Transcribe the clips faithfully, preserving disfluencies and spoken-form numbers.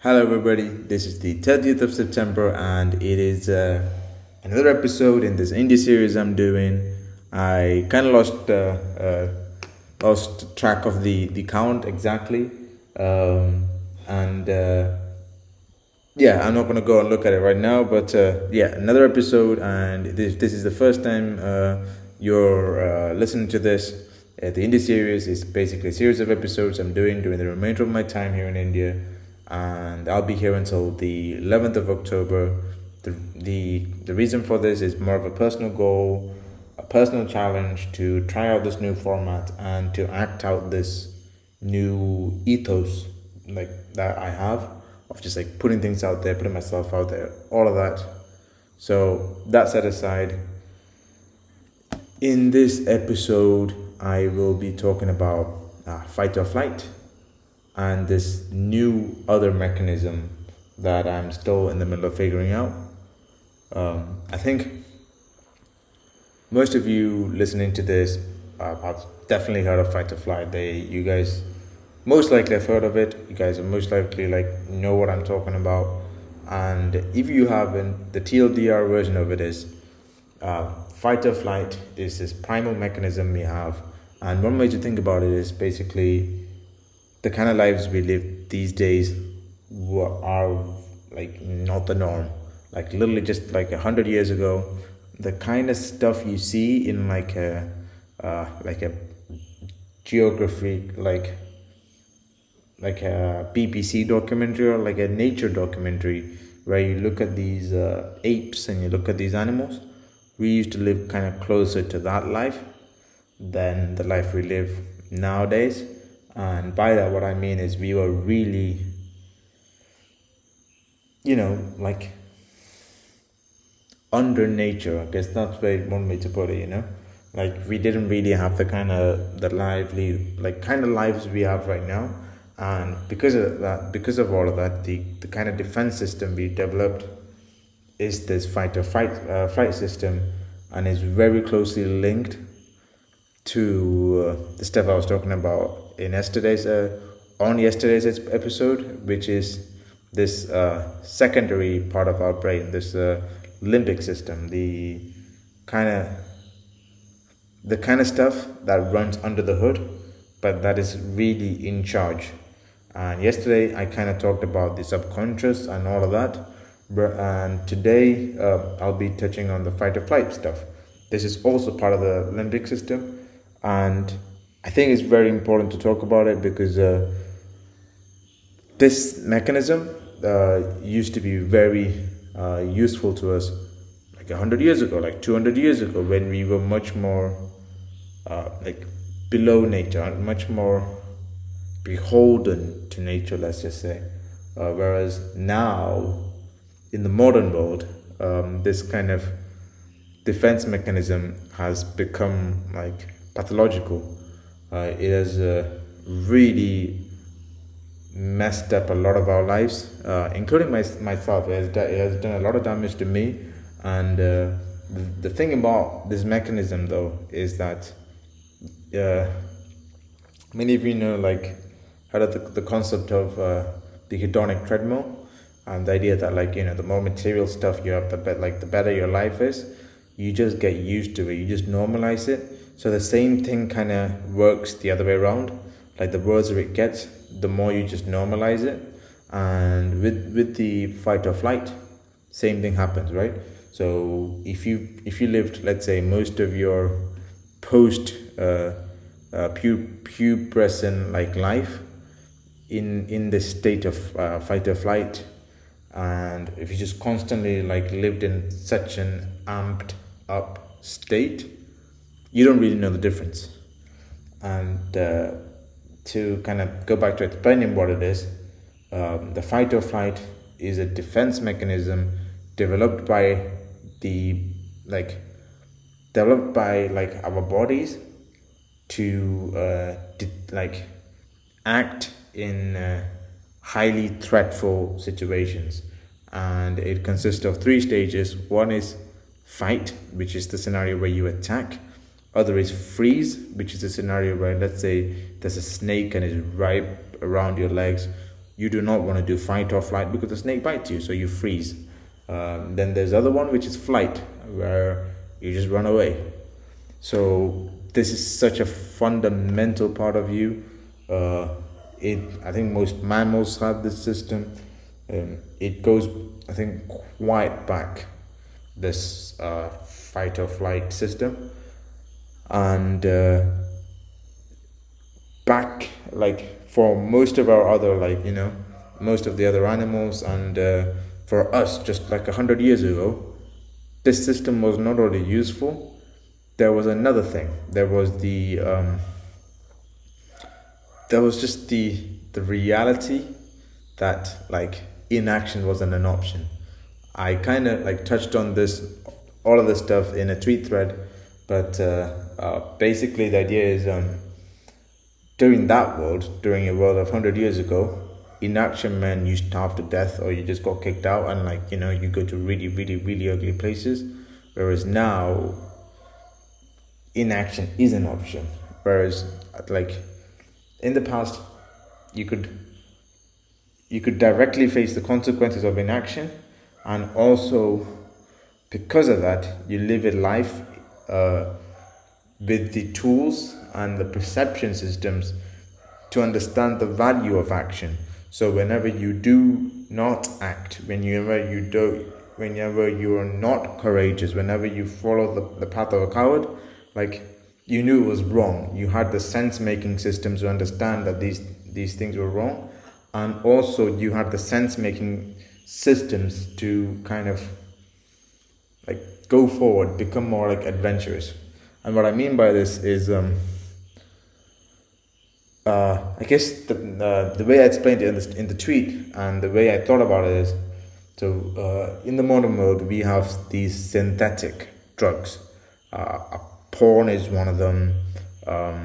Hello everybody, this is the thirtieth of September and it is uh, another episode in this indie series I'm doing. I kind of lost uh, uh, lost track of the, the count exactly, um, and uh, yeah, I'm not gonna go and look at it right now, but uh, yeah, another episode. And if this, this is the first time uh, you're uh, listening to this, uh, the indie series is basically a series of episodes I'm doing during the remainder of my time here in India. And I'll be here until the eleventh of October. The, the the reason for this is more of a personal goal, a personal challenge to try out this new format and to act out this new ethos like that I have of just like putting things out there, putting myself out there, all of that. So that set aside, in this episode, I will be talking about uh, fight or flight, and this new other mechanism that I'm still in the middle of figuring out. Um, I think most of you listening to this uh, have definitely heard of fight or flight. They, you guys most likely have heard of it. You guys are most likely like know what I'm talking about. And if you haven't, the T L D R version of it is uh, fight or flight is this primal mechanism we have. And one way to think about it is basically the kind of lives we live these days are like not the norm. Like literally just like a hundred years ago, the kind of stuff you see in like a uh, like a geography, like like a B B C documentary or like a nature documentary, where you look at these uh, apes and you look at these animals. We used to live kind of closer to that life than the life we live nowadays. And by that, what I mean is we were really, you know, like under nature. I guess that's very one way to put it, you know, like we didn't really have the kind of the lively, like kind of lives we have right now. And because of that, because of all of that, the, the kind of defense system we developed is this fight or fight, uh, flight system, and is very closely linked to uh, the stuff I was talking about in yesterday's uh, on yesterday's episode, which is this uh, secondary part of our brain, this uh, limbic system, the kind of the kind of stuff that runs under the hood, but that is really in charge. And yesterday I kind of talked about the subconscious and all of that, and today uh, I'll be touching on the fight or flight stuff. This is also part of the limbic system, and I think it's very important to talk about it because uh, this mechanism uh, used to be very uh, useful to us like a hundred years ago, like two hundred years ago, when we were much more uh, like below nature, much more beholden to nature, let's just say. Uh, whereas now, in the modern world, um, this kind of defense mechanism has become like pathological. Uh, it has uh, really messed up a lot of our lives, uh, including my, myself. It has, it has done a lot of damage to me. And uh, the, the thing about this mechanism, though, is that uh, many of you know, like, heard of the, the concept of uh, the hedonic treadmill, and the idea that, like, you know, the more material stuff you have, the better, like, the better your life is. You just get used to it. You just normalize it. So the same thing kind of works the other way around. Like the worse it gets, the more you just normalize it. And with with the fight or flight, same thing happens, right? So if you if you lived, let's say, most of your post uh, uh, pu- pubescent like life in in this state of uh, fight or flight, and if you just constantly like lived in such an amped up state, you don't really know the difference. And uh, to kind of go back to explaining what it is, um, the fight or flight is a defense mechanism developed by the like developed by like our bodies to uh, di- like act in uh, highly threatful situations. And it consists of three stages. One is fight, which is the scenario where you attack. Other is freeze, which is a scenario where, let's say, there's a snake and it's right around your legs. you do not want to do fight or flight because the snake bites you, so you freeze. Um, then there's the other one, which is flight, where you just run away. So this is such a fundamental part of you. Uh, it, I think most mammals have this system. Um, it goes, I think, quite back, this uh, fight or flight system. And uh, back, like, for most of our other, like, you know, most of the other animals, and uh, for us, just like a hundred years ago, this system was not only useful, there was another thing. There was the, um, there was just the, the reality that, like, inaction wasn't an option. I kind of, like, touched on this, all of this stuff in a tweet thread, but uh, uh, basically the idea is, um, during that world, during a world of one hundred years ago, inaction meant you starved to death or you just got kicked out, and, like, you know, you go to really, really, really ugly places. Whereas now, inaction is an option. Whereas, like, in the past, you could you could directly face the consequences of inaction, and also because of that, you live a life uh, with the tools and the perception systems to understand the value of action. So whenever you do not act, whenever you do, whenever you are not courageous, whenever you follow the, the path of a coward, like, you knew it was wrong. You had the sense-making systems to understand that these these things were wrong, and also you had the sense-making systems to kind of, like, go forward, become more, like, adventurous. And what I mean by this is, um, Uh, I guess the uh, the way I explained it in the, in the tweet, and the way I thought about it is, so uh, in the modern world we have these synthetic drugs. Uh, porn is one of them, um,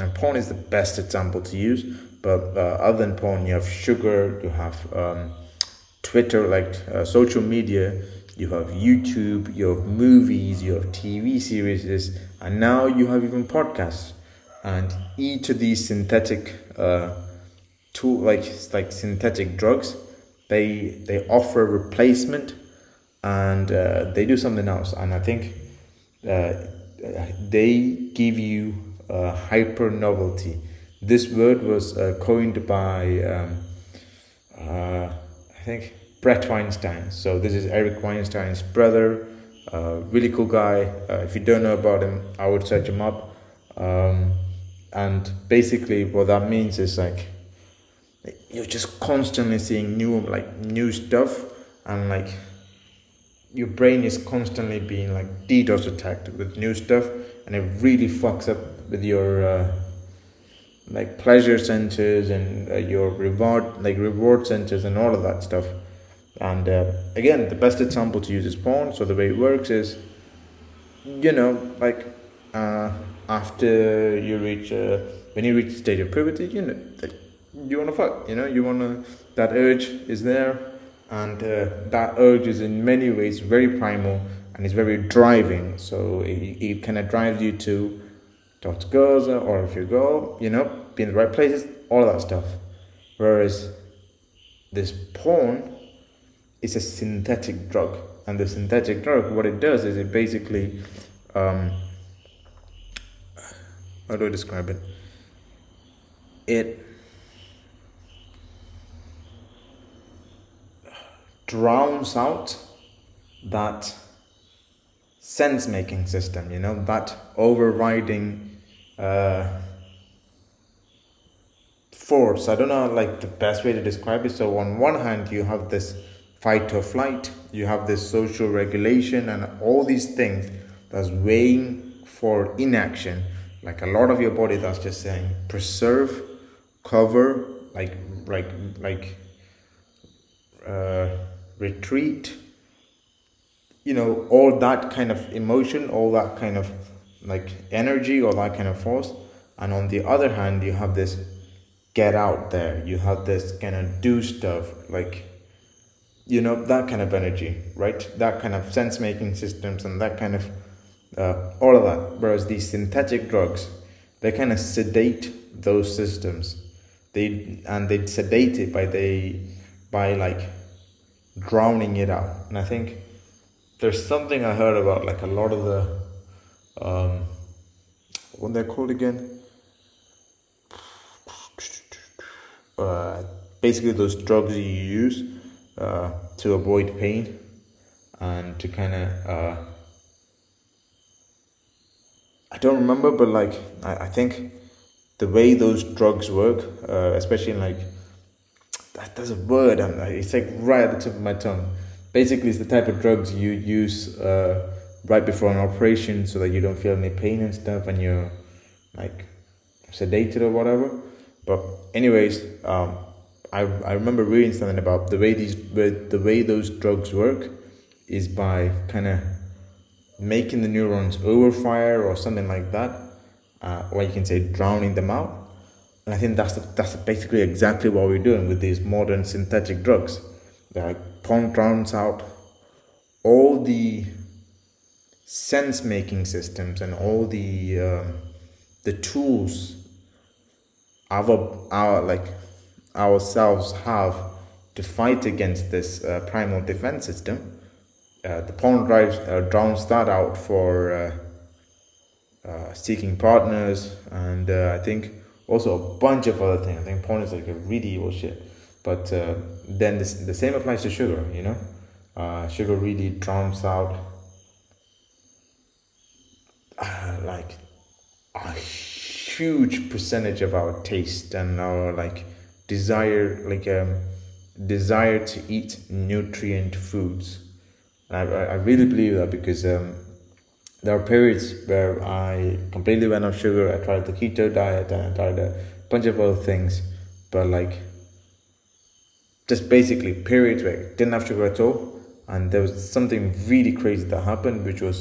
and porn is the best example to use. But uh, other than porn, you have sugar, you have um, Twitter, like uh, social media, you have YouTube, you have movies, you have T V series, and now you have even podcasts. And each of these synthetic, uh, tool, like like synthetic drugs, they they offer replacement, and uh, they do something else. And I think uh, they give you uh, hyper novelty. This word was uh, coined by um, uh, I think Brett Weinstein. So this is Eric Weinstein's brother. Uh, really cool guy. Uh, if you don't know about him, I would search him up. Um, And basically what that means is, like, you're just constantly seeing new, like, new stuff, and, like, your brain is constantly being, like, DDoS attacked with new stuff, and it really fucks up with your uh, like pleasure centers and uh, your reward like reward centers and all of that stuff. And uh, again, the best example to use is porn. So the way it works is, you know, like, uh, after you reach uh, when you reach the stage of puberty, you know, you want to fuck, you know, you want to, that urge is there, and uh, that urge is in many ways very primal, and it's very driving. So it, it kind of drives you to talk to girls, or if you go, you know, be in the right places, all that stuff. Whereas this porn is a synthetic drug, and the synthetic drug, what it does is it basically um how do I describe it? It drowns out that sense-making system, you know, that overriding uh, force. I don't know, like, the best way to describe it. So on one hand, you have this fight or flight, you have this social regulation, and all these things that's weighing for inaction. Like, a lot of your body that's just saying preserve, cover, like like like uh, retreat. You know, all that kind of emotion, all that kind of, like, energy, all that kind of force. And on the other hand, you have this get out there. You have this kind of do stuff, like, you know, that kind of energy, right? That kind of sense making systems and that kind of. Uh, all of that. Whereas these synthetic drugs, they kind of sedate those systems. they and they'd sedate it by they by like drowning it out. And I think there's something I heard about, like a lot of the um what they're called again, uh basically those drugs you use uh to avoid pain and to kind of uh I don't remember, but like I, I think the way those drugs work, uh, especially in like, that, that's a word, I'm, it's like right at the tip of my tongue. Basically, it's the type of drugs you use uh, right before an operation so that you don't feel any pain and stuff and you're like sedated or whatever. But anyways, um, I I remember reading something about the way these the way those drugs work is by kind of making the neurons overfire or something like that. Uh, or you can say drowning them out. And I think that's the, that's basically exactly what we're doing with these modern synthetic drugs. They're like porn drowns out all the sense-making systems and all the uh, the tools our our like ourselves have to fight against this uh, primal defense system. Uh, the porn drives uh, drowns that out for. Uh, Uh, seeking partners, and uh, I think also a bunch of other things. I think porn is like a really evil shit, but uh, then this, the same applies to sugar, you know. Uh, sugar really drowns out uh, like a huge percentage of our taste and our like desire, like um, desire to eat nutrient foods. And I I really believe that because um. There are periods where I completely went off sugar. I tried the keto diet and I tried a bunch of other things, but like just basically periods where I didn't have sugar at all. And there was something really crazy that happened, which was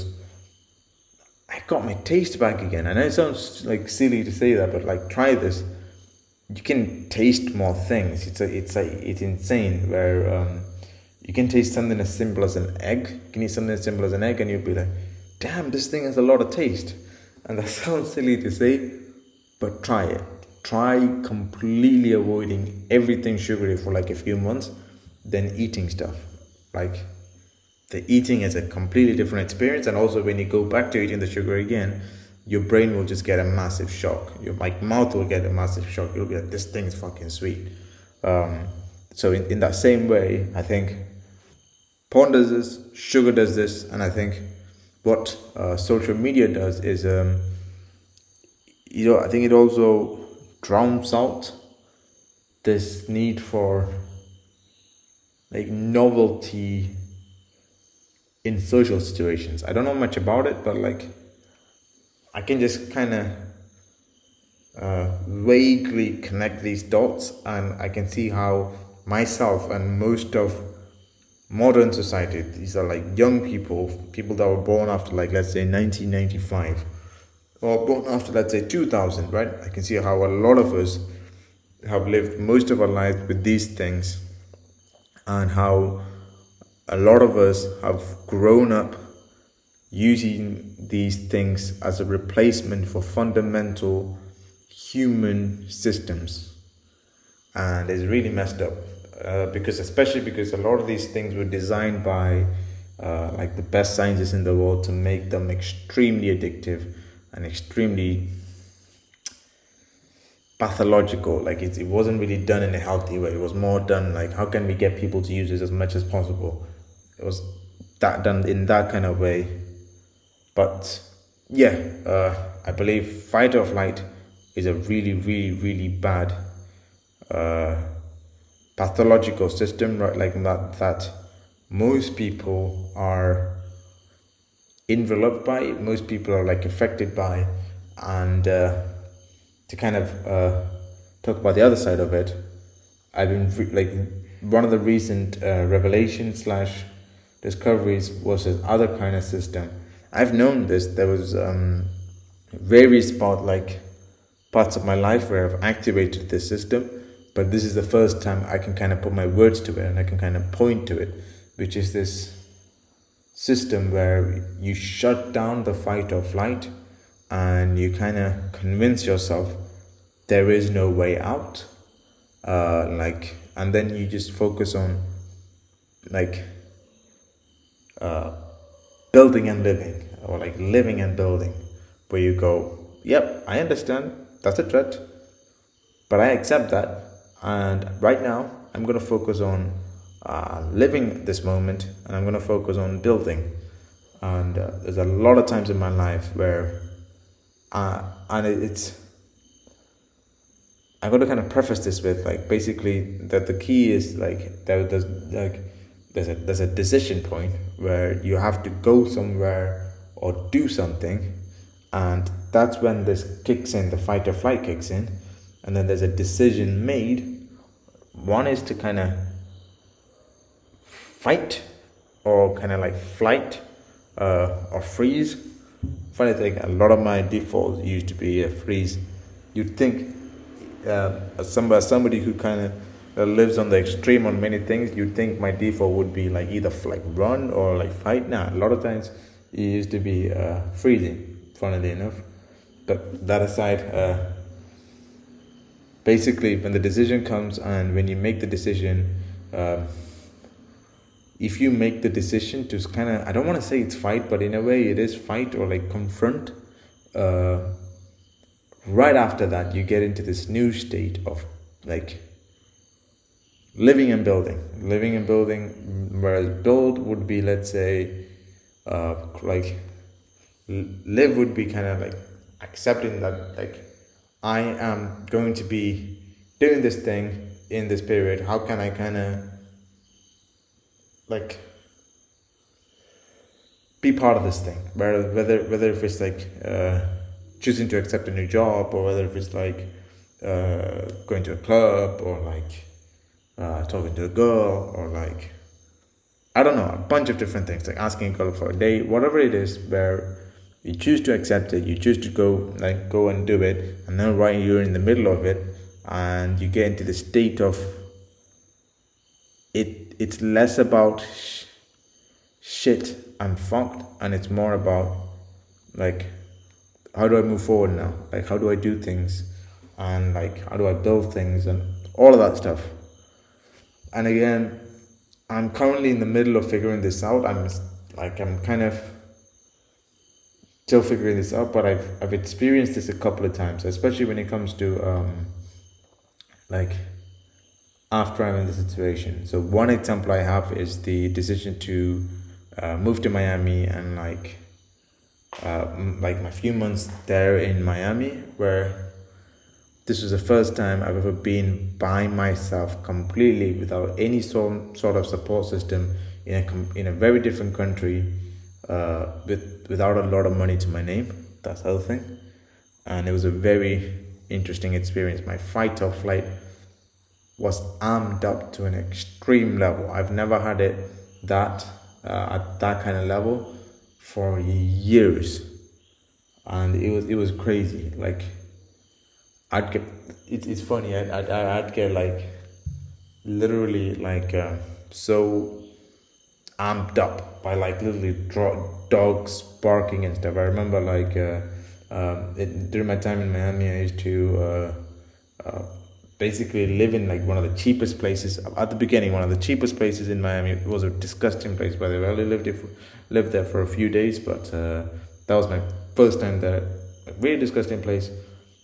I got my taste back again. I know it sounds like silly to say that, but like try this. You can taste more things. It's a, it's a, it's insane where um, you can taste something as simple as an egg. You can eat something as simple as an egg and you'll be like, damn, this thing has a lot of taste. And that sounds silly to say, but try it. Try completely avoiding everything sugary for like a few months, then eating stuff. Like the eating is a completely different experience. And also when you go back to eating the sugar again, your brain will just get a massive shock. Your like, mouth will get a massive shock. You'll be like, this thing's fucking sweet. Um, so in, in that same way, I think porn does this, sugar does this, and I think what uh, social media does is, um, you know, I think it also drowns out this need for like novelty in social situations. I don't know much about it, but like I can just kind of uh, vaguely connect these dots, and I can see how myself and most of modern society, these are like young people, people that were born after like, let's say nineteen ninety-five, or born after, let's say two thousand, right? I can see how a lot of us have lived most of our lives with these things, and how a lot of us have grown up using these things as a replacement for fundamental human systems. And it's really messed up. Uh, because especially because a lot of these things were designed by uh, like the best scientists in the world to make them extremely addictive and extremely pathological. Like it, it wasn't really done in a healthy way. It was more done like, how can we get people to use this as much as possible? It was that done in that kind of way. But yeah, uh, I believe fight or flight is a really, really, really bad uh pathological system, right? Like that, that most people are enveloped by, most people are like affected by. And uh, to kind of uh, talk about the other side of it, I've been like one of the recent uh, revelations slash discoveries was this other kind of system. I've known this. There was um, various part like parts of my life where I've activated this system. But this is the first time I can kind of put my words to it and I can kind of point to it, which is this system where you shut down the fight or flight and you kind of convince yourself there is no way out. uh, like, and then you just focus on like uh, building and living, or like living and building, where you go, yep, I understand that's a threat, but I accept that, and right now I'm going to focus on uh, living this moment, and I'm going to focus on building. And uh, there's a lot of times in my life where uh, and it's I'm going to kind of preface this with, like, basically that the key is, like, there, there's like there's a there's a decision point where you have to go somewhere or do something, and that's when this kicks in, the fight or flight kicks in, and then there's a decision made. One is to kind of fight, or kind of like flight, uh, or freeze. Funny thing, a lot of my defaults used to be a freeze. You'd think uh, as somebody, as somebody who kind of lives on the extreme on many things, you'd think my default would be like either like run or like fight. Nah, a lot of times it used to be uh, freezing, funnily enough. But that aside, uh, basically when the decision comes and when you make the decision, uh, if you make the decision to kind of, I don't want to say it's fight, but in a way it is fight, or like confront, uh, right after that you get into this new state of like living and building, living and building, whereas build would be, let's say, uh, like live would be kind of like accepting that, like, I am going to be doing this thing in this period. How can I kind of like be part of this thing? Whether whether whether if it's like uh, choosing to accept a new job, or whether if it's like uh, going to a club, or like uh, talking to a girl, or like, I don't know, a bunch of different things, like asking a girl for a date, whatever it is, where you choose to accept it, you choose to go like go and do it, and then right you're in the middle of it, and you get into the state of it. It's less about sh- shit, I'm fucked, and it's more about like, how do I move forward now? Like, how do I do things, and like, how do I build things, and all of that stuff. And again, I'm currently in the middle of figuring this out. I'm like I'm kind of. Still figuring this out, but I've I've experienced this a couple of times, especially when it comes to um, like after I'm in the situation. So one example I have is the decision to uh, move to Miami, and like uh, m- like my few months there in Miami, where this was the first time I've ever been by myself completely without any sort sort of support system in a com- in a very different country. Uh, with without a lot of money to my name, that's the other thing, and it was a very interesting experience. My fight or flight was armed up to an extreme level. I've never had it that uh, at that kind of level for years, and it was it was crazy. Like I'd get it, it's funny. I I'd, I'd get like literally like uh, so. Amped up by like literally draw, dogs barking and stuff. I remember like uh, um, it, during my time in Miami, I used to uh, uh, basically live in like one of the cheapest places. At the beginning, one of the cheapest places in Miami. It was a disgusting place, but I only lived it for, lived there for a few days. But uh, that was my first time there. A really disgusting place,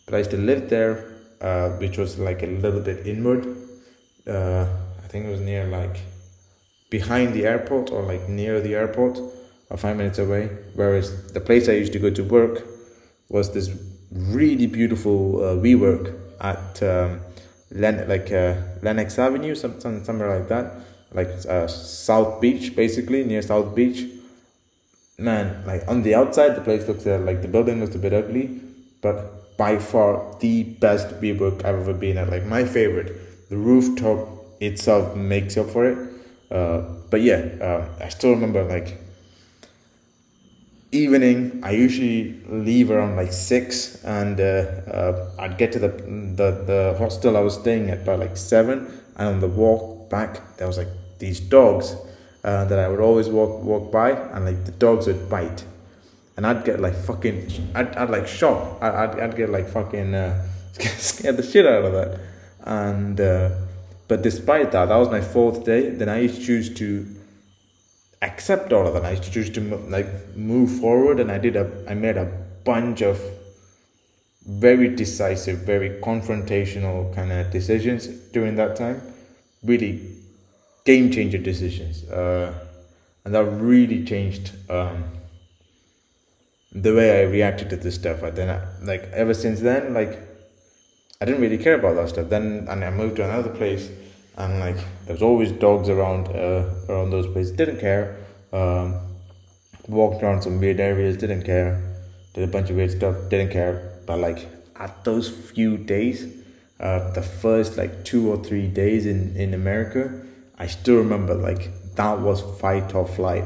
but I used to live there, uh, which was like a little bit inward. Uh, I think it was near like. Behind the airport, or like near the airport, or five minutes away. Whereas the place I used to go to work was this really beautiful uh, WeWork at um, Len- like uh, Lenox Avenue, some, some, somewhere like that, like uh, South Beach, basically near South Beach. Man, like on the outside, the place looks uh, like the building looks a bit ugly, but by far the best WeWork I've ever been at. Like my favorite. The rooftop itself makes up for it. Uh, but yeah, uh, I still remember like evening, I usually leave around like six, and uh, uh, I'd get to the, the the hostel I was staying at by like seven, and on the walk back there was like these dogs uh, that I would always walk walk by, and like the dogs would bite, and I'd get like fucking I'd, I'd like shock I'd, I'd, I'd get like fucking uh, scared the shit out of that. and uh, but despite that, that was my fourth day. Then I choose to accept all of that. I choose to like move forward, and I did a I made a bunch of very decisive, very confrontational kind of decisions during that time. Really game changer decisions, uh, and that really changed um, the way I reacted to this stuff. And then, I, like ever since then, like I didn't really care about that stuff. Then, and I moved to another place, and like there's always dogs around, uh, around those places. Didn't care. Um, walked around some weird areas. Didn't care. Did a bunch of weird stuff. Didn't care. But like at those few days, uh, the first like two or three days in in America, I still remember like that was fight or flight.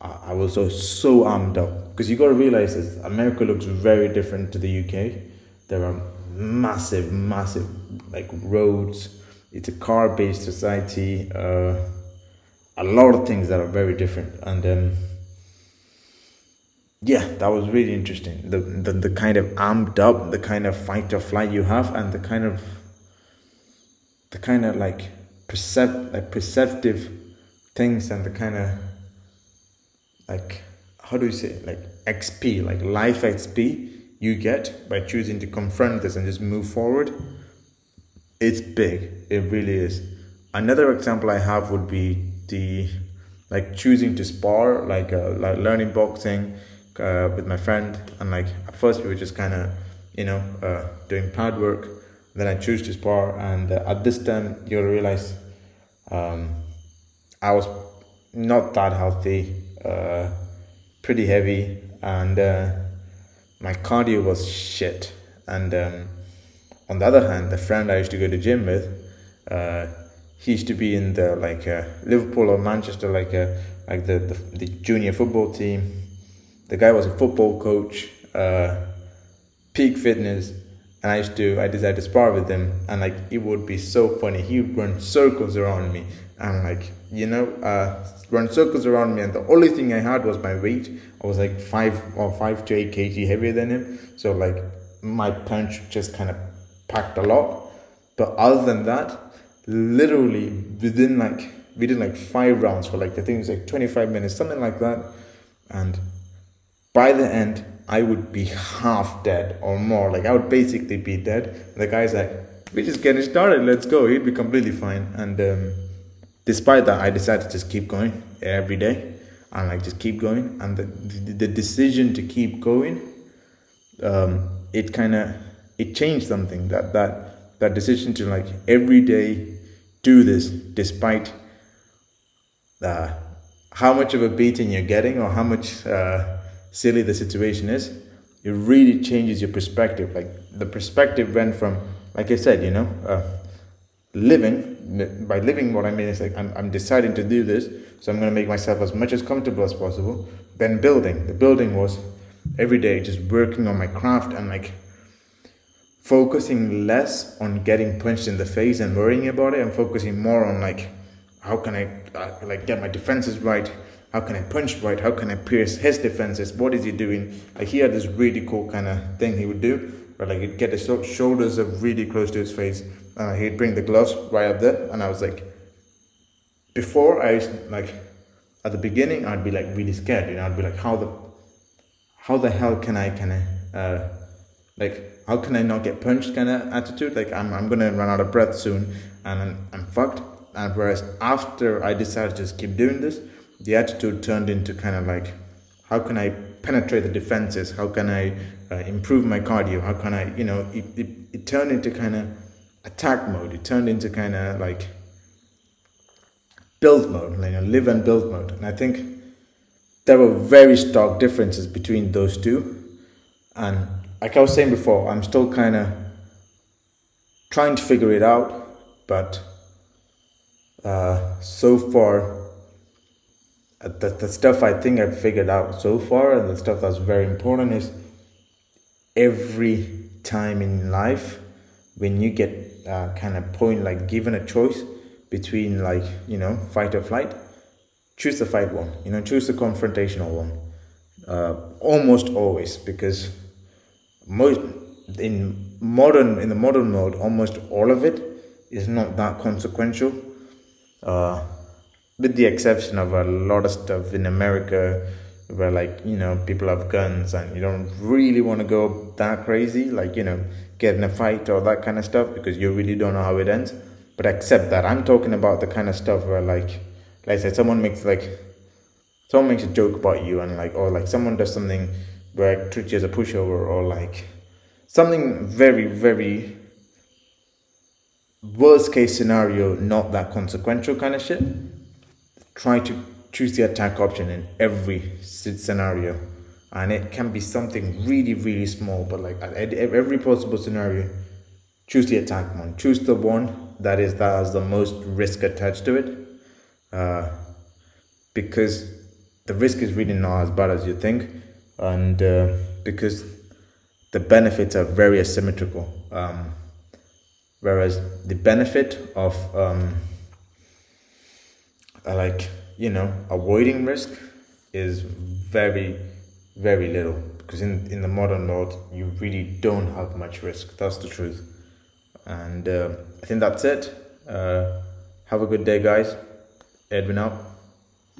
I, I was so so armed up, because you got to realize this. America looks very different to the U K. There are massive, massive like roads. It's a car-based society. Uh, a lot of things that are very different, and um, yeah, that was really interesting. The, the the kind of armed up, the kind of fight or flight you have, and the kind of the kind of like. Percept, like perceptive things, and the kind of like, how do you say it? Like X P, like life X P you get by choosing to confront this and just move forward. It's big. It really is. Another example I have would be the like choosing to spar, like uh, like learning boxing uh, with my friend, and like at first we were just kind of you know uh, doing pad work. Then I choose to spar, and uh, at this time you'll realize um, I was not that healthy, uh, pretty heavy, and uh, my cardio was shit. And um, on the other hand, the friend I used to go to gym with, uh, he used to be in the like uh, Liverpool or Manchester, like uh, like the, the the junior football team. The guy was a football coach, uh, peak fitness. And I used to, I decided to spar with him, and like it would be so funny. He would run circles around me, and like you know, uh, run circles around me. And the only thing I had was my weight. I was like five or five to eight kg heavier than him, so like my punch just kind of packed a lot. But other than that, literally within like we did like five rounds for like the thing was like twenty-five minutes, something like that, and by the end, I would be half dead or more. Like I would basically be dead. The guy's like, "We're just getting started. Let's go." He'd be completely fine. And um, despite that, I decided to just keep going every day, and like just keep going. And the the, the decision to keep going, um, it kind of it changed something. That that that decision to like every day do this, despite uh, how much of a beating you're getting or how much. Uh, silly the situation is, it really changes your perspective. Like the perspective went from, like I said, you know, uh, living, by living what I mean is like I'm, I'm deciding to do this, so I'm going to make myself as much as comfortable as possible. Then building, the building was every day just working on my craft and like focusing less on getting punched in the face and worrying about it, and focusing more on like how can I uh, like get my defenses right. How can I punch right? How can I pierce his defenses? What is he doing? Like he had this really cool kind of thing he would do, where like he'd get his shoulders up really close to his face, and he'd bring the gloves right up there. And I was like, before I used like, at the beginning I'd be like really scared, you know. I'd be like, how the, how the hell can I can I, uh, like how can I not get punched kind of attitude? Like I'm I'm gonna run out of breath soon, and I'm, I'm fucked. And whereas after I decided to just keep doing this, the attitude turned into kind of like, how can I penetrate the defenses? How can I uh, improve my cardio? How can I, you know, it, it, it turned into kind of attack mode. It turned into kind of like build mode, you know, live and build mode. And I think there were very stark differences between those two. And like I was saying before, I'm still kind of trying to figure it out. But uh, so far, The, the stuff I think I've figured out so far, and the stuff that's very important, is every time in life when you get uh, kind of point, like given a choice between like, you know, fight or flight, choose the fight one, you know, choose the confrontational one, uh, almost always, because most in modern in the modern world, almost all of it is not that consequential, uh, with the exception of a lot of stuff in America where, like, you know, people have guns and you don't really want to go that crazy, like, you know, get in a fight or that kind of stuff, because you really don't know how it ends. But except that, I'm talking about the kind of stuff where, like, like I said, someone makes like someone makes a joke about you, and like, or like someone does something where it treats you as a pushover, or like something very, very worst case scenario, not that consequential kind of shit. Try to choose the attack option in every scenario, and it can be something really, really small, but like at every possible scenario, choose the attack one. Choose the one that is that has the most risk attached to it, uh, because the risk is really not as bad as you think, and uh, because the benefits are very asymmetrical. Um, whereas the benefit of um, like you know, avoiding risk is very, very little, because in, in the modern world, you really don't have much risk. That's the truth. And uh, I think that's it. Uh, have a good day, guys. Edwin out.